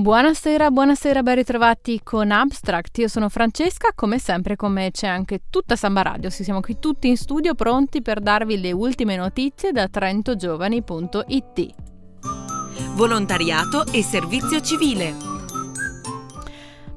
Buonasera, ben ritrovati con Abstract. Io sono Francesca, come sempre con me c'è anche tutta Samba Radio. Siamo qui tutti in studio pronti per darvi le ultime notizie da Trentogiovani.it. Volontariato e servizio civile.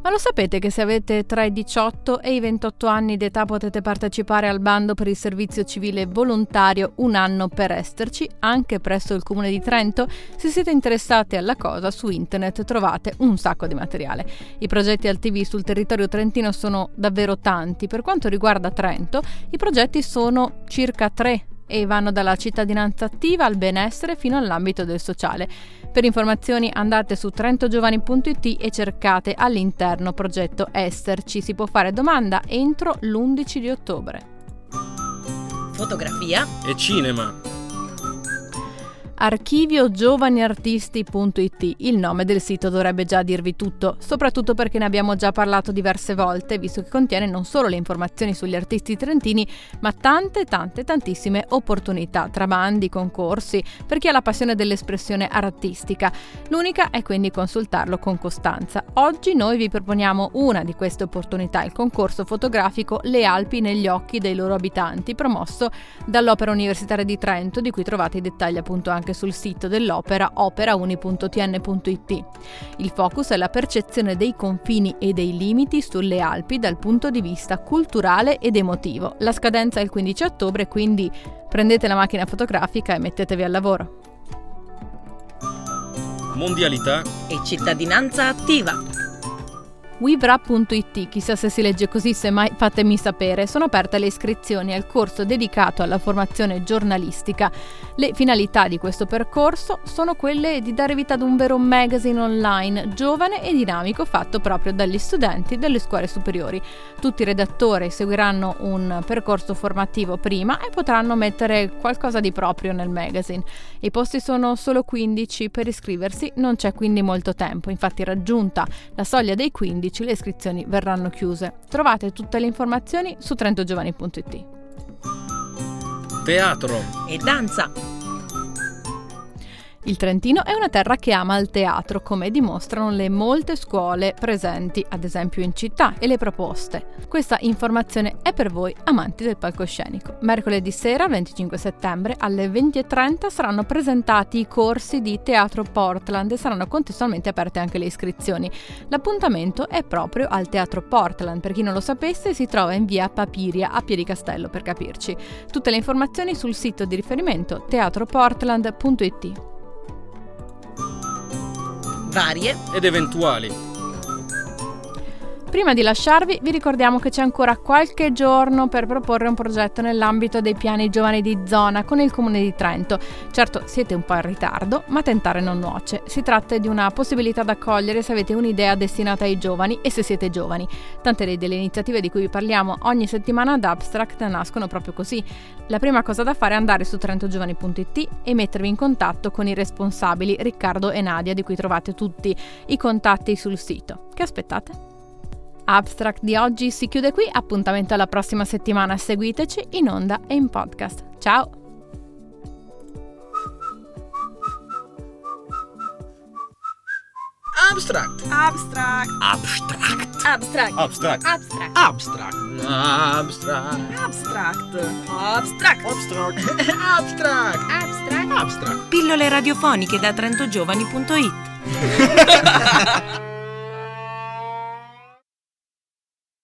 Ma lo sapete che se avete tra i 18 e i 28 anni d'età potete partecipare al bando per il servizio civile volontario Un anno per Esserci, anche presso il Comune di Trento? Se siete interessati alla cosa, su internet trovate un sacco di materiale. I progetti attivi sul territorio trentino sono davvero tanti. Per quanto riguarda Trento, i progetti sono circa 3 e vanno dalla cittadinanza attiva al benessere fino all'ambito del sociale. Per informazioni andate su trentogiovani.it e cercate all'interno progetto Esserci. Si può fare domanda entro l'11 di ottobre. Fotografia e cinema. Archivio giovaniartisti.it, il nome del sito dovrebbe già dirvi tutto, soprattutto perché ne abbiamo già parlato diverse volte, visto che contiene non solo le informazioni sugli artisti trentini, ma tantissime opportunità tra bandi, concorsi, per chi ha la passione dell'espressione artistica. L'unica è quindi consultarlo con costanza. Oggi noi vi proponiamo una di queste opportunità, il concorso fotografico Le Alpi negli occhi dei loro abitanti, promosso dall'Opera Universitaria di Trento, di cui trovate i dettagli appunto anche sul sito dell'opera operauni.tn.it. Il focus è la percezione dei confini e dei limiti sulle Alpi dal punto di vista culturale ed emotivo. La scadenza è il 15 ottobre, quindi prendete la macchina fotografica e mettetevi al lavoro. Mondialità e cittadinanza attiva. wevra.it, chissà se si legge così, semmai fatemi sapere. Sono aperte le iscrizioni al corso dedicato alla formazione giornalistica. Le finalità di questo percorso sono quelle di dare vita ad un vero magazine online giovane e dinamico, fatto proprio dagli studenti delle scuole superiori. Tutti i redattori seguiranno un percorso formativo prima e potranno mettere qualcosa di proprio nel magazine. I posti sono solo 15 per iscriversi, non c'è quindi molto tempo. Infatti, raggiunta la soglia dei 15 le iscrizioni verranno chiuse. Trovate tutte le informazioni su trentogiovani.it. Teatro e danza. Il Trentino è una terra che ama il teatro, come dimostrano le molte scuole presenti, ad esempio in città, e le proposte. Questa informazione è per voi, amanti del palcoscenico. Mercoledì sera, 25 settembre, alle 20:30 saranno presentati i corsi di Teatro Portland e saranno contestualmente aperte anche le iscrizioni. L'appuntamento è proprio al Teatro Portland. Per chi non lo sapesse, si trova in via Papiria, a Piedicastello per capirci. Tutte le informazioni sul sito di riferimento teatroportland.it. Varie ed eventuali. Prima di lasciarvi, vi ricordiamo che c'è ancora qualche giorno per proporre un progetto nell'ambito dei piani giovani di zona con il Comune di Trento. Certo, siete un po' in ritardo, ma tentare non nuoce. Si tratta di una possibilità da cogliere se avete un'idea destinata ai giovani e se siete giovani. Tante delle iniziative di cui vi parliamo ogni settimana ad Abstract nascono proprio così. La prima cosa da fare è andare su trentogiovani.it e mettervi in contatto con i responsabili Riccardo e Nadia, di cui trovate tutti i contatti sul sito. Che aspettate? Abstract di oggi si chiude qui, appuntamento alla prossima settimana, seguiteci in onda e in podcast. Ciao! Abstract. Pillole radiofoniche da trentogiovani.it.